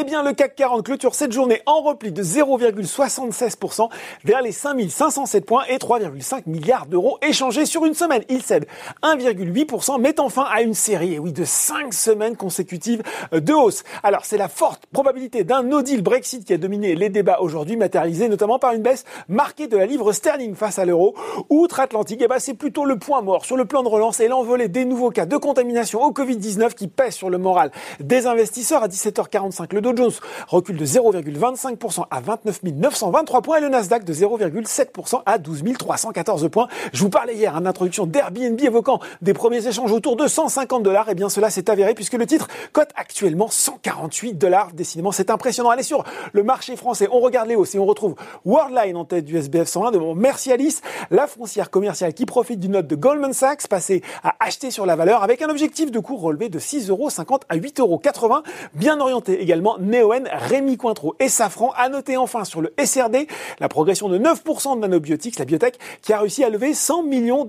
Eh bien, le CAC 40 clôture cette journée en repli de 0,76% vers les 5507 points et 3,5 milliards d'euros échangés sur une semaine. Il cède 1,8%, mettant fin à une série, et oui, de 5 semaines consécutives de hausse. Alors, c'est la forte probabilité d'un no deal Brexit qui a dominé les débats aujourd'hui, matérialisée notamment par une baisse marquée de la livre sterling face à l'euro. Outre-Atlantique, eh ben, c'est plutôt le point mort sur le plan de relance et l'envolée des nouveaux cas de contamination au Covid-19 qui pèse sur le moral des investisseurs. À 17h45, le Dow Jones recule de 0,25% à 29 923 points et le Nasdaq de 0,7% à 12 314 points. Je vous parlais hier en introduction d'Airbnb évoquant des premiers échanges autour de $150. Eh bien, cela s'est avéré puisque le titre cote actuellement $148. Décidément, c'est impressionnant. Allez, sur le marché français, on regarde les hausses et on retrouve Worldline en tête du SBF 120 devant Mercialys, la foncière commerciale qui profite d'une note de Goldman Sachs passée à acheter sur la valeur avec un objectif de cours relevé de 6,50 € à 8,80 €. Bien orienté également Neoen, Rémy Cointreau et Safran. À noter enfin sur le SRD, la progression de 9% de Nanobiotics, la biotech qui a réussi à lever $100 millions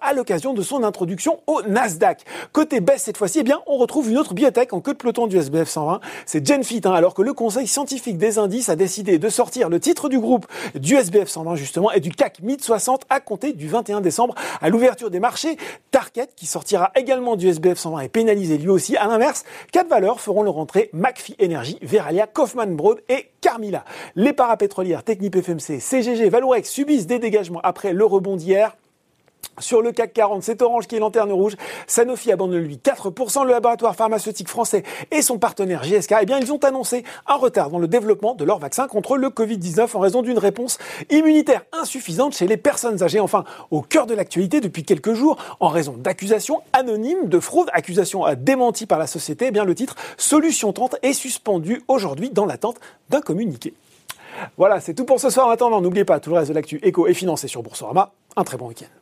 à l'occasion de son introduction au Nasdaq. Côté baisse cette fois-ci, eh bien, on retrouve une autre biotech en queue de peloton du SBF 120, c'est Genfit, alors que le conseil scientifique des indices a décidé de sortir le titre du groupe du SBF 120 justement et du CAC Mid 60 à compter du 21 décembre à l'ouverture des marchés. Tarkett qui sortira également du SBF 120 est pénalisé lui aussi. À l'inverse, 4 valeurs feront leur entrée: McPhy Energy, Veralia, Kaufman Broad et Carmila. Les parapétrolières Technip FMC, CGG, Valorex subissent des dégagements après le rebond d'hier. Sur le CAC 40, c'est Orange qui est lanterne rouge. Sanofi abandonne lui 4%. Le laboratoire pharmaceutique français et son partenaire GSK, eh bien, ils ont annoncé un retard dans le développement de leur vaccin contre le Covid-19 en raison d'une réponse immunitaire insuffisante chez les personnes âgées. Enfin, au cœur de l'actualité depuis quelques jours, en raison d'accusations anonymes de fraude, accusations démenties par la société, eh bien, le titre Solutions 30 est suspendu aujourd'hui dans l'attente d'un communiqué. Voilà, c'est tout pour ce soir. En attendant, n'oubliez pas tout le reste de l'actu éco et financé sur Boursorama. Un très bon week-end.